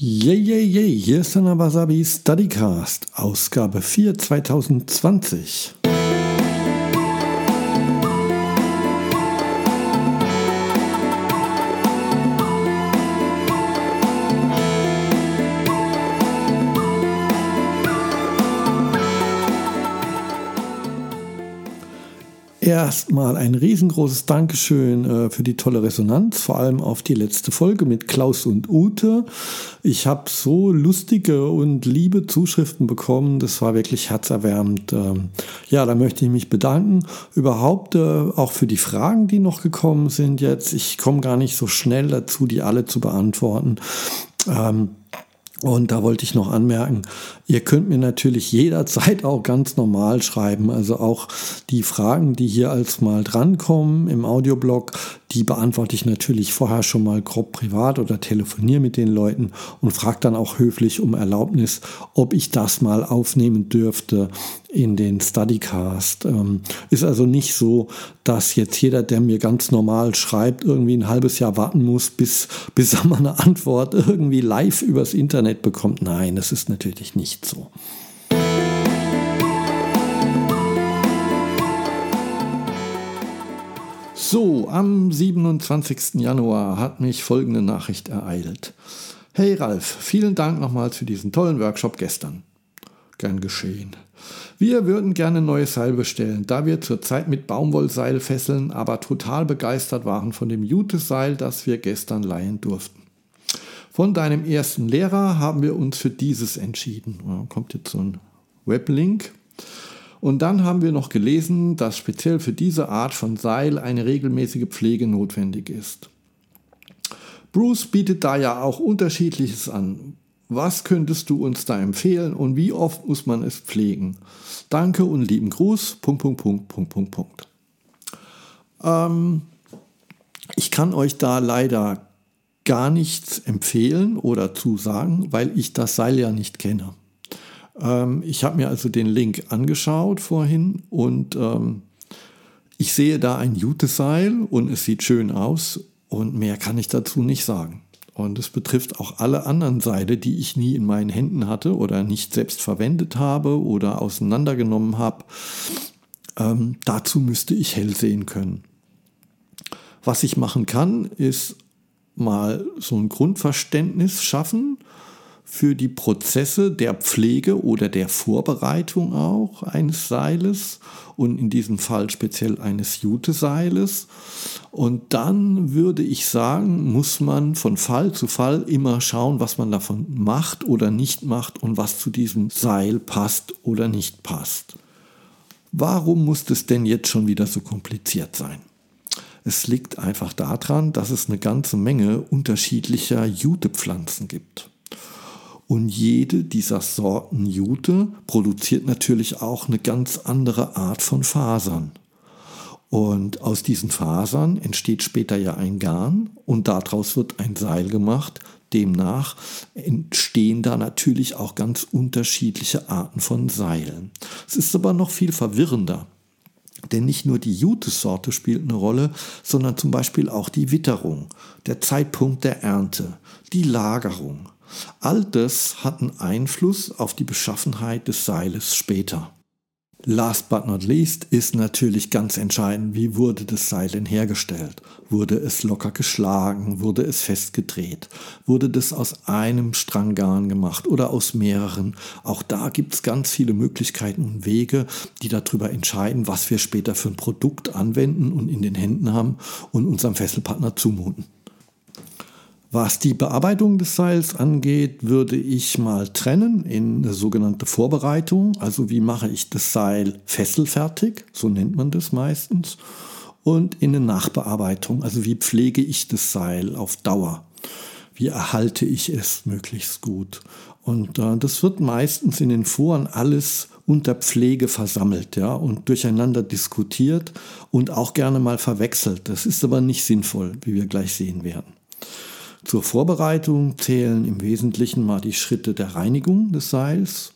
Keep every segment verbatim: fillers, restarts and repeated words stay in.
Yay, yeah, yay, yeah, yay, yeah. Hier ist der Wasabi Studycast, Ausgabe vier zwanzig zwanzig. Erstmal ein riesengroßes Dankeschön äh, für die tolle Resonanz, vor allem auf die letzte Folge mit Klaus und Ute. Ich habe so lustige und liebe Zuschriften bekommen, das war wirklich herzerwärmend. Ähm, ja, da möchte ich mich bedanken. Überhaupt äh, auch für die Fragen, die noch gekommen sind jetzt. Ich komme gar nicht so schnell dazu, die alle zu beantworten. Ähm, Und da wollte ich noch anmerken, ihr könnt mir natürlich jederzeit auch ganz normal schreiben. Also auch die Fragen, die hier als mal drankommen im Audioblog, die beantworte ich natürlich vorher schon mal grob privat oder telefoniere mit den Leuten und frage dann auch höflich um Erlaubnis, ob ich das mal aufnehmen dürfte in den Studycast. Ähm, ist also nicht so, dass jetzt jeder, der mir ganz normal schreibt, irgendwie ein halbes Jahr warten muss, bis, bis er mal eine Antwort irgendwie live übers Internet bekommt. Nein, das ist natürlich nicht so. So, am siebenundzwanzigsten Januar hat mich folgende Nachricht ereilt. Hey Ralf, vielen Dank nochmals für diesen tollen Workshop gestern. Gern geschehen. Wir würden gerne neues Seil bestellen, da wir zurzeit mit Baumwollseil fesseln, aber total begeistert waren von dem Jute-Seil, das wir gestern leihen durften. Von deinem ersten Lehrer haben wir uns für dieses entschieden. Da kommt jetzt so ein Weblink. Und dann haben wir noch gelesen, dass speziell für diese Art von Seil eine regelmäßige Pflege notwendig ist. Bruce bietet da ja auch Unterschiedliches an. Was könntest du uns da empfehlen und wie oft muss man es pflegen? Danke und lieben Gruß. Punkt, Punkt, Punkt, Punkt, Punkt, Punkt. Ähm, ich kann euch da leider gar nichts empfehlen oder zusagen, weil ich das Seil ja nicht kenne. Ähm, ich habe mir also den Link angeschaut vorhin und ähm, ich sehe da ein Jute-Seil und es sieht schön aus und mehr kann ich dazu nicht sagen. Und es betrifft auch alle anderen Seile, die ich nie in meinen Händen hatte oder nicht selbst verwendet habe oder auseinandergenommen habe. Ähm, dazu müsste ich hell sehen können. Was ich machen kann, ist mal so ein Grundverständnis schaffen für die Prozesse der Pflege oder der Vorbereitung auch eines Seiles und in diesem Fall speziell eines Jute-Seiles. Und dann würde ich sagen, muss man von Fall zu Fall immer schauen, was man davon macht oder nicht macht und was zu diesem Seil passt oder nicht passt. Warum muss das denn jetzt schon wieder so kompliziert sein? Es liegt einfach daran, dass es eine ganze Menge unterschiedlicher Jute-Pflanzen gibt. Und jede dieser Sorten Jute produziert natürlich auch eine ganz andere Art von Fasern. Und aus diesen Fasern entsteht später ja ein Garn und daraus wird ein Seil gemacht. Demnach entstehen da natürlich auch ganz unterschiedliche Arten von Seilen. Es ist aber noch viel verwirrender. Denn nicht nur die Jute-Sorte spielt eine Rolle, sondern zum Beispiel auch die Witterung, der Zeitpunkt der Ernte, die Lagerung. All das hat einen Einfluss auf die Beschaffenheit des Seiles später. Last but not least ist natürlich ganz entscheidend, wie wurde das Seil denn hergestellt? Wurde es locker geschlagen? Wurde es festgedreht? Wurde das aus einem Strang Garn gemacht oder aus mehreren? Auch da gibt es ganz viele Möglichkeiten und Wege, die darüber entscheiden, was wir später für ein Produkt anwenden und in den Händen haben und unserem Fesselpartner zumuten. Was die Bearbeitung des Seils angeht, würde ich mal trennen in eine sogenannte Vorbereitung. Also wie mache ich das Seil fesselfertig, so nennt man das meistens, und in eine Nachbearbeitung. Also wie pflege ich das Seil auf Dauer, wie erhalte ich es möglichst gut. Und äh, das wird meistens in den Foren alles unter Pflege versammelt, ja, und durcheinander diskutiert und auch gerne mal verwechselt. Das ist aber nicht sinnvoll, wie wir gleich sehen werden. Zur Vorbereitung zählen im Wesentlichen mal die Schritte der Reinigung des Seils,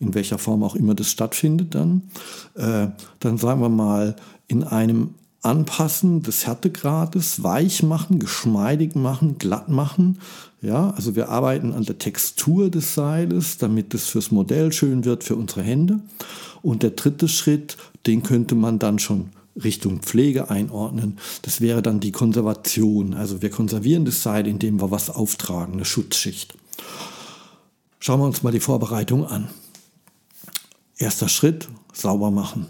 in welcher Form auch immer das stattfindet dann. Äh, dann sagen wir mal in einem Anpassen des Härtegrades, weich machen, geschmeidig machen, glatt machen. Ja, also wir arbeiten an der Textur des Seiles, damit es fürs Modell schön wird, für unsere Hände. Und der dritte Schritt, den könnte man dann schon Richtung Pflege einordnen. Das wäre dann die Konservation. Also wir konservieren das Seil, indem wir was auftragen, eine Schutzschicht. Schauen wir uns mal die Vorbereitung an. Erster Schritt, sauber machen.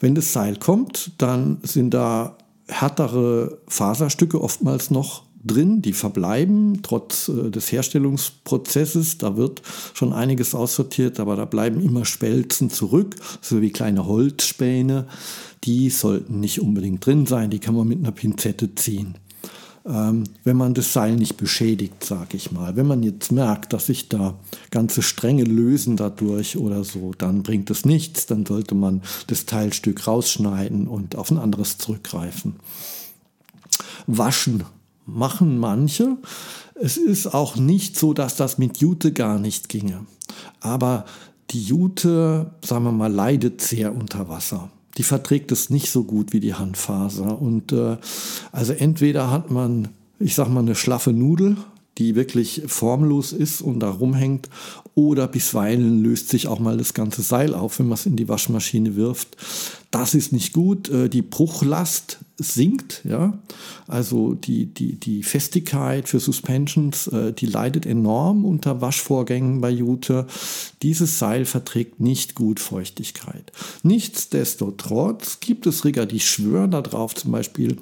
Wenn das Seil kommt, dann sind da härtere Faserstücke oftmals noch drin, die verbleiben trotz äh, des Herstellungsprozesses. Da wird schon einiges aussortiert, aber da bleiben immer Spelzen zurück, so wie kleine Holzspäne. Die sollten nicht unbedingt drin sein, die kann man mit einer Pinzette ziehen. Ähm, wenn man das Seil nicht beschädigt, sage ich mal. Wenn man jetzt merkt, dass sich da ganze Stränge lösen dadurch oder so, dann bringt es nichts. Dann sollte man das Teilstück rausschneiden und auf ein anderes zurückgreifen. Waschen machen manche. Es ist auch nicht so, dass das mit Jute gar nicht ginge. Aber die Jute, sagen wir mal, leidet sehr unter Wasser. Die verträgt es nicht so gut wie die Handfaser. Und äh, also entweder hat man, ich sag mal, eine schlaffe Nudel, die wirklich formlos ist und da rumhängt, oder bisweilen löst sich auch mal das ganze Seil auf, wenn man es in die Waschmaschine wirft. Das ist nicht gut. Äh, die Bruchlast sinkt, ja, also die, die, die Festigkeit für Suspensions, äh, die leidet enorm unter Waschvorgängen bei Jute. Dieses Seil verträgt nicht gut Feuchtigkeit. Nichtsdestotrotz gibt es Rigger, die schwören darauf, zum Beispiel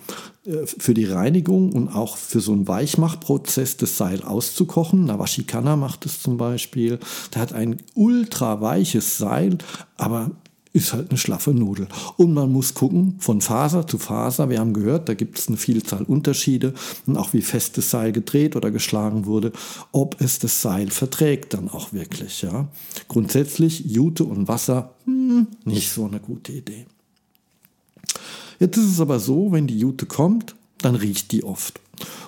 äh, für die Reinigung und auch für so einen Weichmachprozess das Seil auszukochen. Nawashi Kana macht es zum Beispiel. Der hat ein ultra weiches Seil, aber ist halt eine schlaffe Nudel. Und man muss gucken, von Faser zu Faser, wir haben gehört, da gibt es eine Vielzahl Unterschiede und auch wie fest das Seil gedreht oder geschlagen wurde, ob es das Seil verträgt dann auch wirklich. Ja. Grundsätzlich Jute und Wasser, hm, nicht so eine gute Idee. Jetzt ist es aber so, wenn die Jute kommt, dann riecht die oft.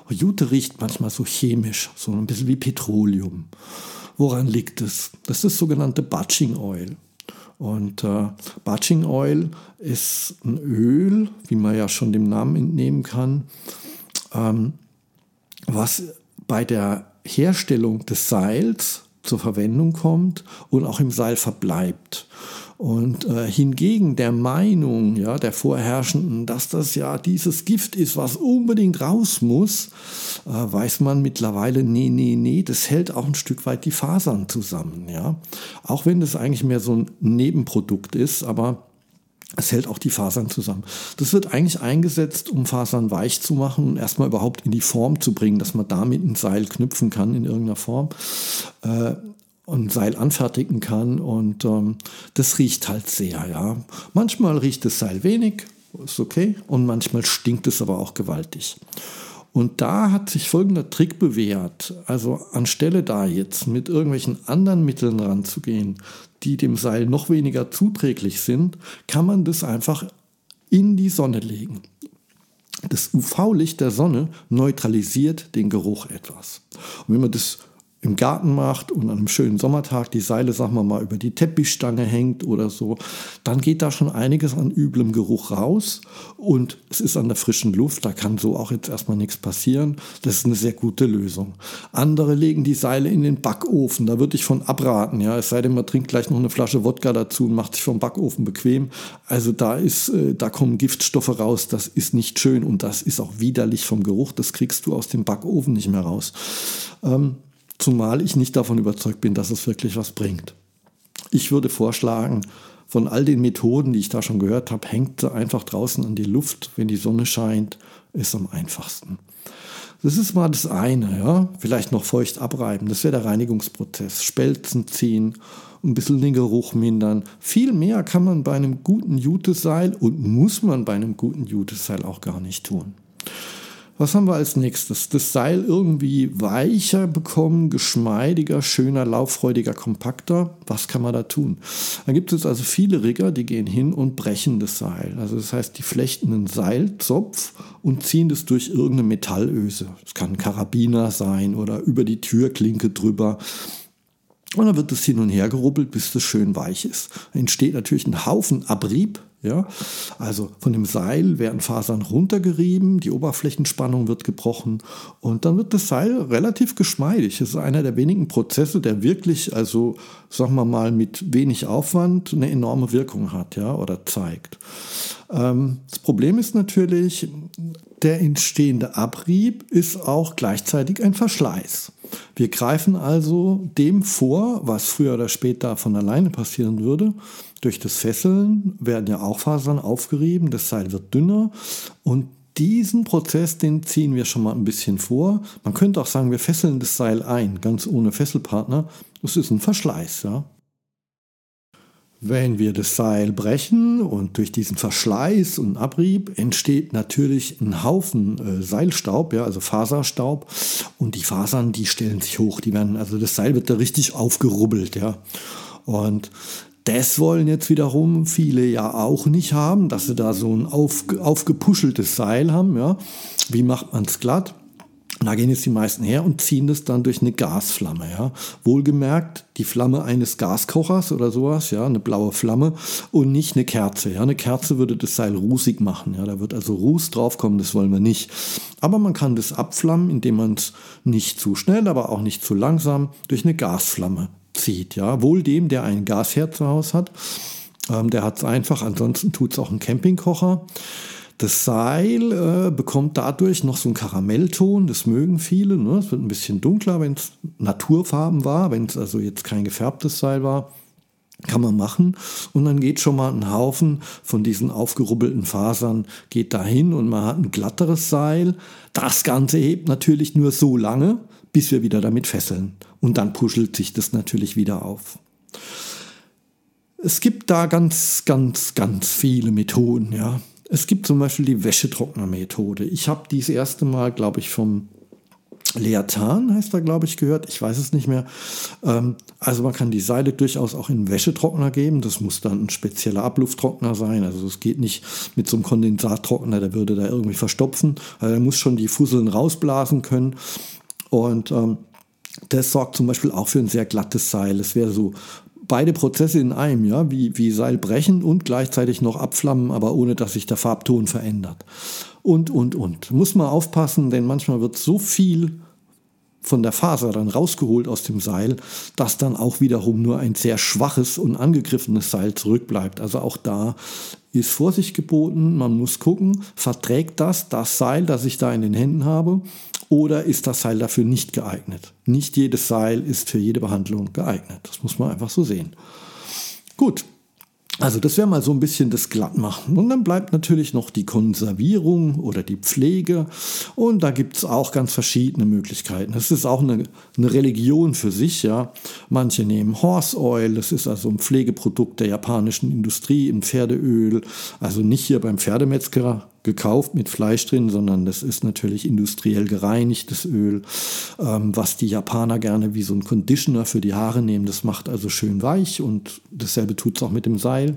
Jute riecht manchmal so chemisch, so ein bisschen wie Petroleum. Woran liegt es? Das ist das sogenannte Batching Oil. Und äh, Batching Oil ist ein Öl, wie man ja schon dem Namen entnehmen kann, ähm, was bei der Herstellung des Seils zur Verwendung kommt und auch im Seil verbleibt. Und äh, hingegen der Meinung, ja, der Vorherrschenden, dass das ja dieses Gift ist, was unbedingt raus muss, äh, weiß man mittlerweile, nee, nee, nee, das hält auch ein Stück weit die Fasern zusammen. Ja? Auch wenn das eigentlich mehr so ein Nebenprodukt ist, aber es hält auch die Fasern zusammen. Das wird eigentlich eingesetzt, um Fasern weich zu machen und erstmal überhaupt in die Form zu bringen, dass man damit ein Seil knüpfen kann in irgendeiner Form. Äh, und Seil anfertigen kann und ähm, das riecht halt sehr, ja. Manchmal riecht das Seil wenig, ist okay, und manchmal stinkt es aber auch gewaltig. Und da hat sich folgender Trick bewährt, also anstelle da jetzt mit irgendwelchen anderen Mitteln ranzugehen, die dem Seil noch weniger zuträglich sind, kann man das einfach in die Sonne legen. Das U V-Licht der Sonne neutralisiert den Geruch etwas. Und wenn man das im Garten macht und an einem schönen Sommertag die Seile, sagen wir mal, über die Teppichstange hängt oder so, dann geht da schon einiges an üblem Geruch raus und es ist an der frischen Luft, da kann so auch jetzt erstmal nichts passieren. Das ist eine sehr gute Lösung. Andere legen die Seile in den Backofen, da würde ich von abraten, ja, es sei denn, man trinkt gleich noch eine Flasche Wodka dazu und macht sich vom Backofen bequem. Also da ist, äh, da kommen Giftstoffe raus, das ist nicht schön und das ist auch widerlich vom Geruch, das kriegst du aus dem Backofen nicht mehr raus. Ähm, Zumal ich nicht davon überzeugt bin, dass es wirklich was bringt. Ich würde vorschlagen, von all den Methoden, die ich da schon gehört habe, hängt sie einfach draußen an die Luft, wenn die Sonne scheint, ist am einfachsten. Das ist mal das eine, ja? Vielleicht noch feucht abreiben, das wäre der Reinigungsprozess. Spelzen ziehen, ein bisschen den Geruch mindern. Viel mehr kann man bei einem guten Jute-Seil und muss man bei einem guten Jute-Seil auch gar nicht tun. Was haben wir als nächstes? Das Seil irgendwie weicher bekommen, geschmeidiger, schöner, lauffreudiger, kompakter. Was kann man da tun? Da gibt es also viele Rigger, die gehen hin und brechen das Seil. Also das heißt, die flechten einen Seilzopf und ziehen das durch irgendeine Metallöse. Das kann ein Karabiner sein oder über die Türklinke drüber. Und dann wird das hin und her gerubbelt, bis das schön weich ist. Da entsteht natürlich ein Haufen Abrieb. Ja? Also von dem Seil werden Fasern runtergerieben, die Oberflächenspannung wird gebrochen und dann wird das Seil relativ geschmeidig. Das ist einer der wenigen Prozesse, der wirklich, also sagen wir mal, mit wenig Aufwand eine enorme Wirkung hat, ja, oder zeigt. Ähm, das Problem ist natürlich, der entstehende Abrieb ist auch gleichzeitig ein Verschleiß. Wir greifen also dem vor, was früher oder später von alleine passieren würde. Durch das Fesseln werden ja auch Fasern aufgerieben, das Seil wird dünner und diesen Prozess, den ziehen wir schon mal ein bisschen vor. Man könnte auch sagen, wir fesseln das Seil ein, ganz ohne Fesselpartner. Das ist ein Verschleiß, ja. Wenn wir das Seil brechen und durch diesen Verschleiß und Abrieb entsteht natürlich ein Haufen äh, Seilstaub, ja, also Faserstaub. Und die Fasern, die stellen sich hoch. Die werden, also das Seil wird da richtig aufgerubbelt, ja. Und das wollen jetzt wiederum viele ja auch nicht haben, dass sie da so ein auf, aufgepuscheltes Seil haben, ja. Wie macht man es glatt? Da gehen jetzt die meisten her und ziehen das dann durch eine Gasflamme, ja. Wohlgemerkt, die Flamme eines Gaskochers oder sowas, ja, eine blaue Flamme und nicht eine Kerze, ja. Eine Kerze würde das Seil rußig machen, ja. Da wird also Ruß draufkommen, das wollen wir nicht. Aber man kann das abflammen, indem man es nicht zu schnell, aber auch nicht zu langsam durch eine Gasflamme zieht, ja. Wohl dem, der einen Gasherd zu Hause hat, ähm, der hat es einfach, ansonsten tut es auch ein Campingkocher. Das Seil äh, bekommt dadurch noch so einen Karamellton, das mögen viele. Ne? Es wird ein bisschen dunkler, wenn es Naturfarben war, wenn es also jetzt kein gefärbtes Seil war. Kann man machen. Und dann geht schon mal ein Haufen von diesen aufgerubbelten Fasern, geht dahin und man hat ein glatteres Seil. Das Ganze hebt natürlich nur so lange, bis wir wieder damit fesseln. Und dann puschelt sich das natürlich wieder auf. Es gibt da ganz, ganz, ganz viele Methoden, ja. Es gibt zum Beispiel die Wäschetrocknermethode. Ich habe die das erste Mal, glaube ich, vom Leotan, heißt er, glaube ich, gehört. Ich weiß es nicht mehr. Ähm, also man kann die Seile durchaus auch in Wäschetrockner geben. Das muss dann ein spezieller Ablufttrockner sein. Also es geht nicht mit so einem Kondensattrockner, der würde da irgendwie verstopfen. Also er muss schon die Fusseln rausblasen können. Und ähm, das sorgt zum Beispiel auch für ein sehr glattes Seil. Es wäre so beide Prozesse in einem, ja, wie, wie Seil brechen und gleichzeitig noch abflammen, aber ohne, dass sich der Farbton verändert. Und, und, und. Muss man aufpassen, denn manchmal wird so viel von der Faser dann rausgeholt aus dem Seil, dass dann auch wiederum nur ein sehr schwaches und angegriffenes Seil zurückbleibt. Also auch da ist Vorsicht geboten. Man muss gucken, verträgt das das Seil, das ich da in den Händen habe, oder ist das Seil dafür nicht geeignet? Nicht jedes Seil ist für jede Behandlung geeignet. Das muss man einfach so sehen. Gut, also das wäre mal so ein bisschen das Glattmachen. Und dann bleibt natürlich noch die Konservierung oder die Pflege. Und da gibt es auch ganz verschiedene Möglichkeiten. Das ist auch eine, eine Religion für sich, ja. Manche nehmen Horse Oil, das ist also ein Pflegeprodukt der japanischen Industrie, im Pferdeöl. Also nicht hier beim Pferdemetzger gekauft mit Fleisch drin, sondern das ist natürlich industriell gereinigtes Öl, ähm, was die Japaner gerne wie so ein Conditioner für die Haare nehmen. Das macht also schön weich und dasselbe tut es auch mit dem Seil.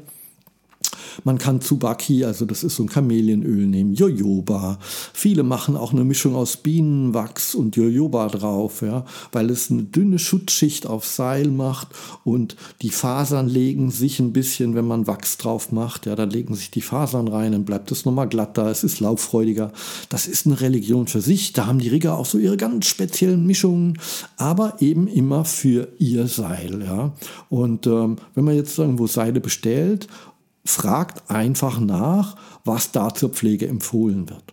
Man kann Tsubaki, also das ist so ein Kamelienöl, nehmen, Jojoba. Viele machen auch eine Mischung aus Bienenwachs und Jojoba drauf, ja, weil es eine dünne Schutzschicht auf Seil macht und die Fasern legen sich ein bisschen, wenn man Wachs drauf macht, ja, dann legen sich die Fasern rein, dann bleibt es nochmal glatter, es ist lauffreudiger. Das ist eine Religion für sich, da haben die Rigger auch so ihre ganz speziellen Mischungen, aber eben immer für ihr Seil, ja. Und ähm, wenn man jetzt irgendwo Seile bestellt, fragt einfach nach, was da zur Pflege empfohlen wird.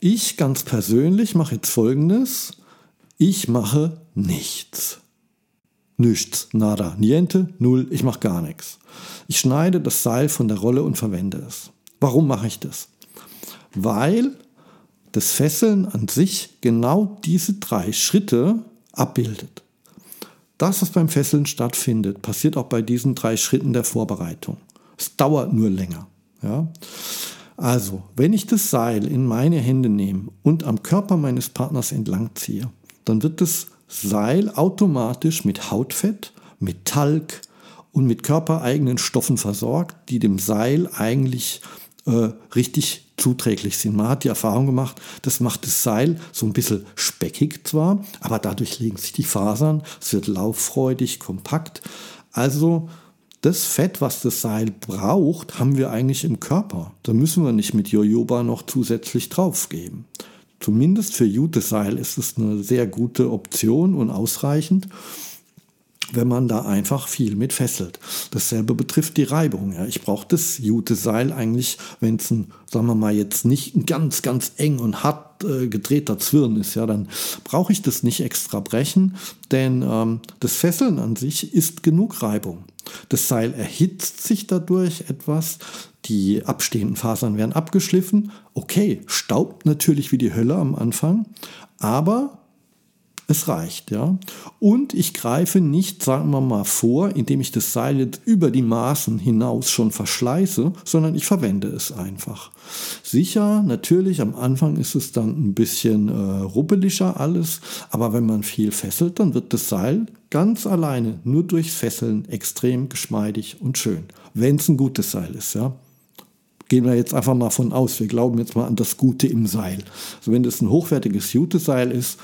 Ich ganz persönlich mache jetzt Folgendes. Ich mache nichts. Nichts, nada, niente, null, ich mache gar nichts. Ich schneide das Seil von der Rolle und verwende es. Warum mache ich das? Weil das Fesseln an sich genau diese drei Schritte abbildet. Das, was beim Fesseln stattfindet, passiert auch bei diesen drei Schritten der Vorbereitung. Es dauert nur länger. Ja? Also, wenn ich das Seil in meine Hände nehme und am Körper meines Partners entlang ziehe, dann wird das Seil automatisch mit Hautfett, mit Talg und mit körpereigenen Stoffen versorgt, die dem Seil eigentlich äh, richtig zuträglich sind. Man hat die Erfahrung gemacht, das macht das Seil so ein bisschen speckig zwar, aber dadurch legen sich die Fasern, es wird lauffreudig, kompakt. Also das Fett, was das Seil braucht, haben wir eigentlich im Körper. Da müssen wir nicht mit Jojoba noch zusätzlich draufgeben. Zumindest für Jute-Seil ist es eine sehr gute Option und ausreichend, wenn man da einfach viel mit fesselt. Dasselbe betrifft die Reibung. Ja. Ich brauche das Jute-Seil eigentlich, wenn es ein, sagen wir mal, jetzt nicht ein ganz, ganz eng und hart äh, gedrehter Zwirn ist, ja, dann brauche ich das nicht extra brechen, denn ähm, das Fesseln an sich ist genug Reibung. Das Seil erhitzt sich dadurch etwas, die abstehenden Fasern werden abgeschliffen. Okay, staubt natürlich wie die Hölle am Anfang, aber es reicht, ja. Und ich greife nicht, sagen wir mal, vor, indem ich das Seil jetzt über die Maßen hinaus schon verschleiße, sondern ich verwende es einfach. Sicher, natürlich, am Anfang ist es dann ein bisschen äh, ruppeliger alles, aber wenn man viel fesselt, dann wird das Seil ganz alleine, nur durchs Fesseln, extrem geschmeidig und schön. Wenn es ein gutes Seil ist, ja. Gehen wir jetzt einfach mal von aus, wir glauben jetzt mal an das Gute im Seil. Also wenn das ein hochwertiges Jute-Seil ist,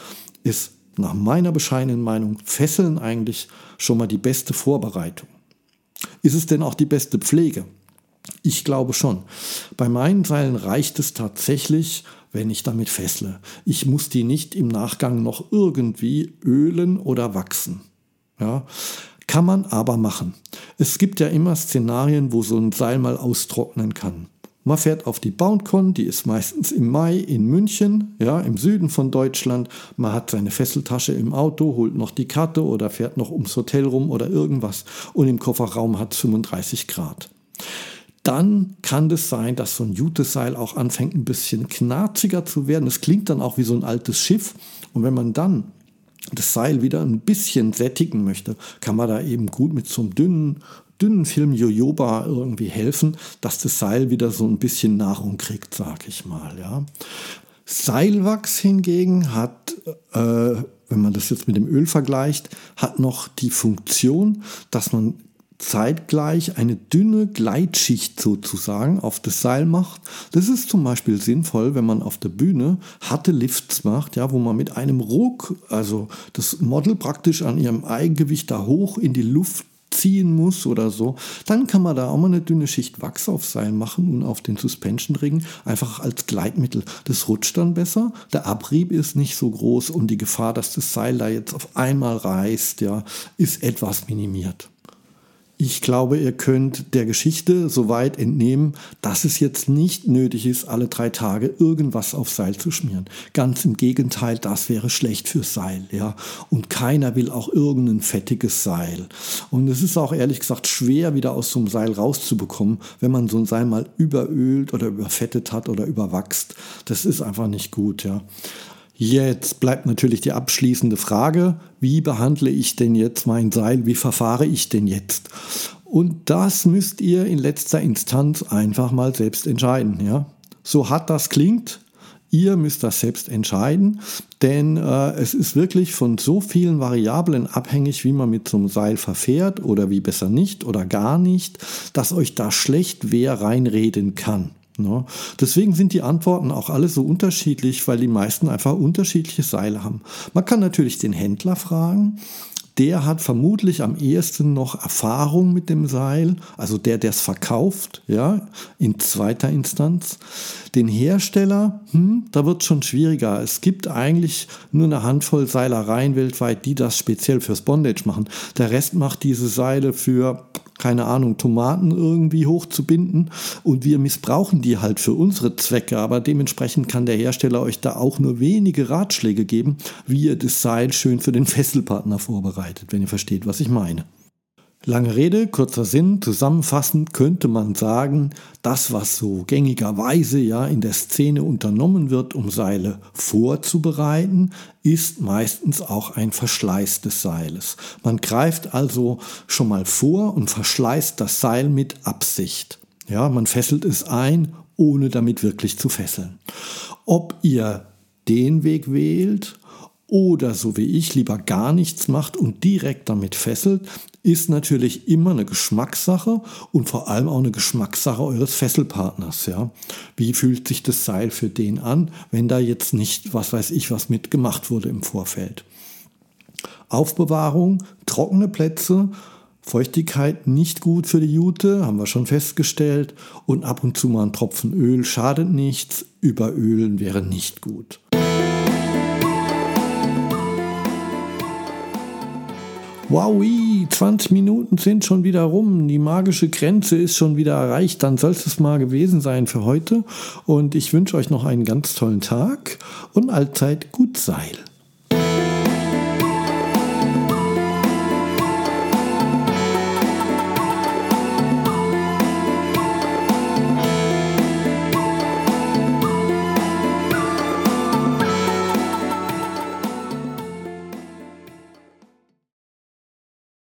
ist nach meiner bescheidenen Meinung Fesseln eigentlich schon mal die beste Vorbereitung. Ist es denn auch die beste Pflege? Ich glaube schon. Bei meinen Seilen reicht es tatsächlich, wenn ich damit fessle. Ich muss die nicht im Nachgang noch irgendwie ölen oder wachsen. Ja, kann man aber machen. Es gibt ja immer Szenarien, wo so ein Seil mal austrocknen kann. Man fährt auf die Boundcon, die ist meistens im Mai in München, ja, im Süden von Deutschland. Man hat seine Fesseltasche im Auto, holt noch die Karte oder fährt noch ums Hotel rum oder irgendwas. Und im Kofferraum hat es fünfunddreißig Grad. Dann kann das sein, dass so ein Jute-Seil auch anfängt, ein bisschen knarziger zu werden. Das klingt dann auch wie so ein altes Schiff. Und wenn man dann das Seil wieder ein bisschen sättigen möchte, kann man da eben gut mit so einem dünnen, dünnen Film Jojoba irgendwie helfen, dass das Seil wieder so ein bisschen Nahrung kriegt, sag ich mal. Ja. Seilwachs hingegen hat, äh, wenn man das jetzt mit dem Öl vergleicht, hat noch die Funktion, dass man zeitgleich eine dünne Gleitschicht sozusagen auf das Seil macht. Das ist zum Beispiel sinnvoll, wenn man auf der Bühne harte Lifts macht, ja, wo man mit einem Ruck, also das Model praktisch an ihrem Eigengewicht da hoch in die Luft ziehen muss oder so, dann kann man da auch mal eine dünne Schicht Wachs auf Seil machen und auf den Suspension-Ringen einfach als Gleitmittel. Das rutscht dann besser, der Abrieb ist nicht so groß und die Gefahr, dass das Seil da jetzt auf einmal reißt, ja, ist etwas minimiert. Ich glaube, ihr könnt der Geschichte soweit entnehmen, dass es jetzt nicht nötig ist, alle drei Tage irgendwas auf Seil zu schmieren. Ganz im Gegenteil, das wäre schlecht fürs Seil, ja. Und keiner will auch irgendein fettiges Seil. Und es ist auch ehrlich gesagt schwer, wieder aus so einem Seil rauszubekommen, wenn man so ein Seil mal überölt oder überfettet hat oder überwachst. Das ist einfach nicht gut, ja. Jetzt bleibt natürlich die abschließende Frage, wie behandle ich denn jetzt mein Seil, wie verfahre ich denn jetzt? Und das müsst ihr in letzter Instanz einfach mal selbst entscheiden. Ja? So hart das klingt, ihr müsst das selbst entscheiden, denn äh, es ist wirklich von so vielen Variablen abhängig, wie man mit so einem Seil verfährt oder wie besser nicht oder gar nicht, dass euch da schlecht wer reinreden kann. Deswegen sind die Antworten auch alle so unterschiedlich, weil die meisten einfach unterschiedliche Seile haben. Man kann natürlich den Händler fragen, der hat vermutlich am ehesten noch Erfahrung mit dem Seil, also der, der es verkauft, ja, in zweiter Instanz. Den Hersteller, hm, da wird es schon schwieriger. Es gibt eigentlich nur eine Handvoll Seilereien weltweit, die das speziell fürs Bondage machen. Der Rest macht diese Seile für, keine Ahnung, Tomaten irgendwie hochzubinden und wir missbrauchen die halt für unsere Zwecke, aber dementsprechend kann der Hersteller euch da auch nur wenige Ratschläge geben, wie ihr das Seil schön für den Fesselpartner vorbereitet, wenn ihr versteht, was ich meine. Lange Rede, kurzer Sinn, zusammenfassend könnte man sagen, das, was so gängigerweise ja in der Szene unternommen wird, um Seile vorzubereiten, ist meistens auch ein Verschleiß des Seiles. Man greift also schon mal vor und verschleißt das Seil mit Absicht. Ja, man fesselt es ein, ohne damit wirklich zu fesseln. Ob ihr den Weg wählt oder so wie ich lieber gar nichts macht und direkt damit fesselt, ist natürlich immer eine Geschmackssache und vor allem auch eine Geschmackssache eures Fesselpartners. Ja. Wie fühlt sich das Seil für den an, wenn da jetzt nicht, was weiß ich, was mit gemacht wurde im Vorfeld? Aufbewahrung, trockene Plätze, Feuchtigkeit nicht gut für die Jute, haben wir schon festgestellt. Und ab und zu mal ein Tropfen Öl schadet nichts. Überölen wäre nicht gut. Wowie, zwanzig Minuten sind schon wieder rum, die magische Grenze ist schon wieder erreicht, dann soll es mal gewesen sein für heute und ich wünsche euch noch einen ganz tollen Tag und allzeit gut Seil.